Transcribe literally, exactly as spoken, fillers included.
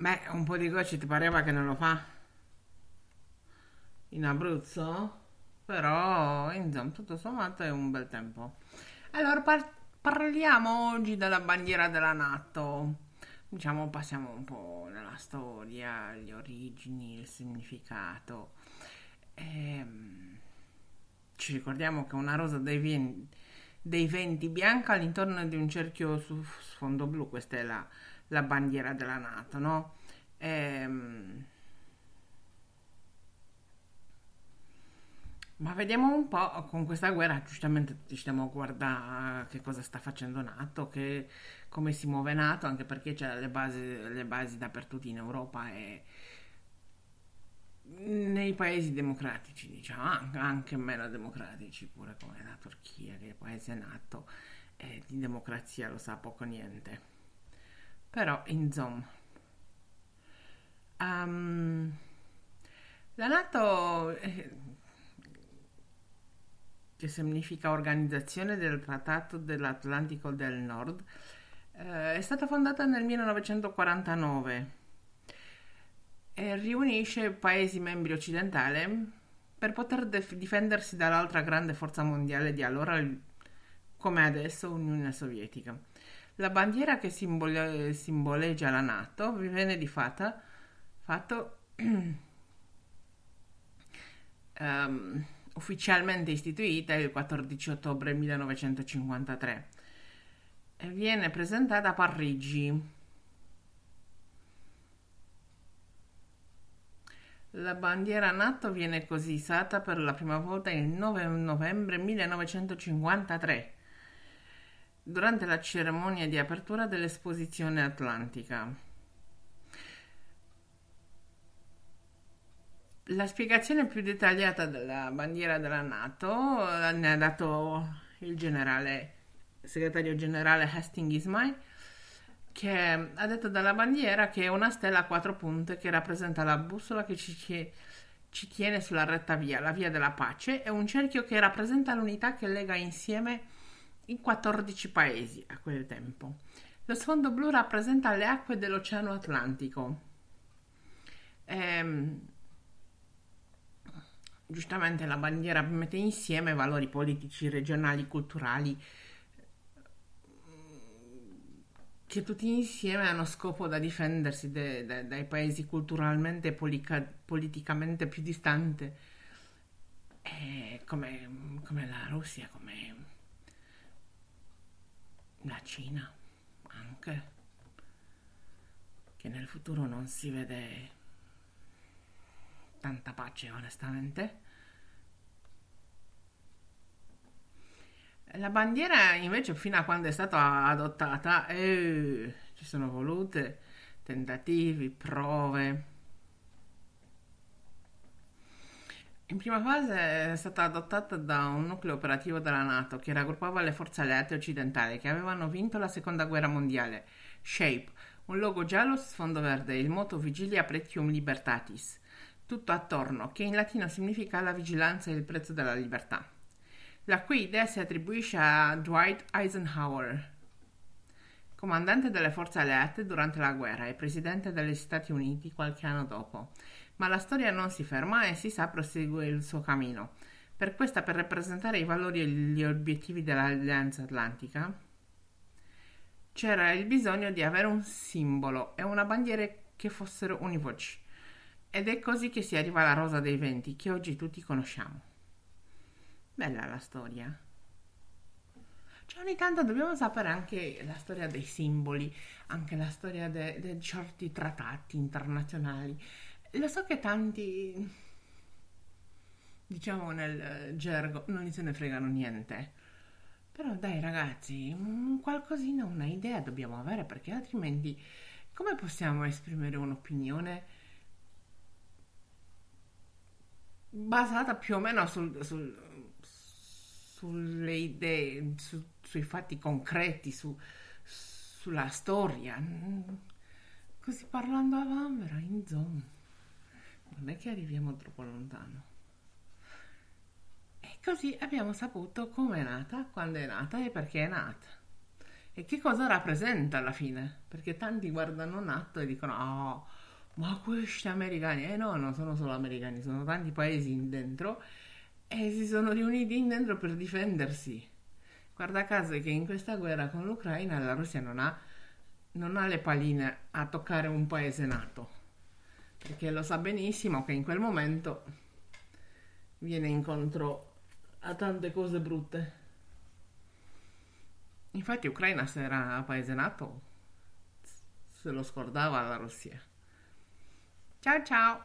Beh, un po' di gocce ti pareva che non lo fa in Abruzzo? Però, insomma, tutto sommato è un bel tempo. Allora, par- parliamo oggi della bandiera della NATO. Diciamo, passiamo un po' nella storia, le origini, il significato. Ehm, ci ricordiamo che è una rosa dei, vien- dei venti bianca all'interno di un cerchio su sfondo blu. Questa è la, la bandiera della NATO, no? Ehm, ma vediamo un po' con questa guerra. Giustamente tutti stiamo a guardare che cosa sta facendo NATO, che come si muove NATO, anche perché c'è le basi, le basi dappertutto in Europa e nei paesi democratici, diciamo, anche meno democratici, pure come la Turchia, che è paese NATO e di democrazia lo sa poco niente. Però insomma, um, la NATO, eh, che significa Organizzazione del Trattato dell'Atlantico del Nord, eh, è stata fondata nel millenovecentoquarantanove e riunisce paesi membri occidentali per poter def- difendersi dall'altra grande forza mondiale di allora, come adesso, Unione Sovietica. La bandiera che simbole- simboleggia la NATO viene di fatta, fatto um, ufficialmente istituita il quattordici ottobre millenovecentocinquantatré e viene presentata a Parigi. La bandiera NATO viene così usata per la prima volta il nove novembre millenovecentocinquantatré, durante la cerimonia di apertura dell'esposizione atlantica. La spiegazione più dettagliata della bandiera della NATO ne ha dato il generale, il segretario generale Hastings Ismay, che ha detto della bandiera che è una stella a quattro punte che rappresenta la bussola che ci, che ci tiene sulla retta via, la via della pace, e un cerchio che rappresenta l'unità che lega insieme i quattordici paesi a quel tempo. Lo sfondo blu rappresenta le acque dell'Oceano Atlantico. Ehm, giustamente la bandiera mette insieme valori politici, regionali, culturali, che tutti insieme hanno scopo da difendersi de, de, dai paesi culturalmente e politica, politicamente più distanti, eh, come, come la Russia, come la Cina, anche, che nel futuro non si vede tanta pace, onestamente. La bandiera invece, fino a quando è stata adottata, eh, ci sono volute tentativi, prove. In prima fase è stata adottata da un nucleo operativo della NATO che raggruppava le forze alleate occidentali che avevano vinto la seconda guerra mondiale. Shape, un logo giallo su sfondo verde, il motto Vigilia Pretium Libertatis, tutto attorno, che in latino significa la vigilanza e il prezzo della libertà. La cui idea si attribuisce a Dwight Eisenhower, comandante delle forze alleate durante la guerra e presidente degli Stati Uniti qualche anno dopo. Ma la storia non si ferma e si sa prosegue il suo cammino. Per questa, per rappresentare i valori e gli obiettivi dell'Alleanza Atlantica, c'era il bisogno di avere un simbolo e una bandiera che fossero univoci. Ed è così che si arriva alla Rosa dei Venti, che oggi tutti conosciamo. Bella la storia. Cioè, ogni tanto dobbiamo sapere anche la storia dei simboli, anche la storia di certi trattati internazionali. Lo so che tanti, diciamo nel gergo, non se ne fregano niente. Però dai ragazzi, qualcosina, una idea dobbiamo avere, perché altrimenti come possiamo esprimere un'opinione basata più o meno sul, sul sulle idee, su, sui fatti concreti, su, sulla storia, così parlando a vanvera, insomma, non è che arriviamo troppo lontano. E così abbiamo saputo come è nata, quando è nata e perché è nata. e che cosa rappresenta alla fine, perché tanti guardano NATO e dicono oh, ma questi americani, eh no, non sono solo americani, sono tanti paesi in dentro e si sono riuniti in dentro per difendersi. Guarda caso che in questa guerra con l'Ucraina la Russia non ha, non ha le paline a toccare un paese NATO, perché lo sa benissimo che in quel momento viene incontro a tante cose brutte. Infatti Ucraina, se era paese NATO, se lo scordava la Russia. Ciao ciao!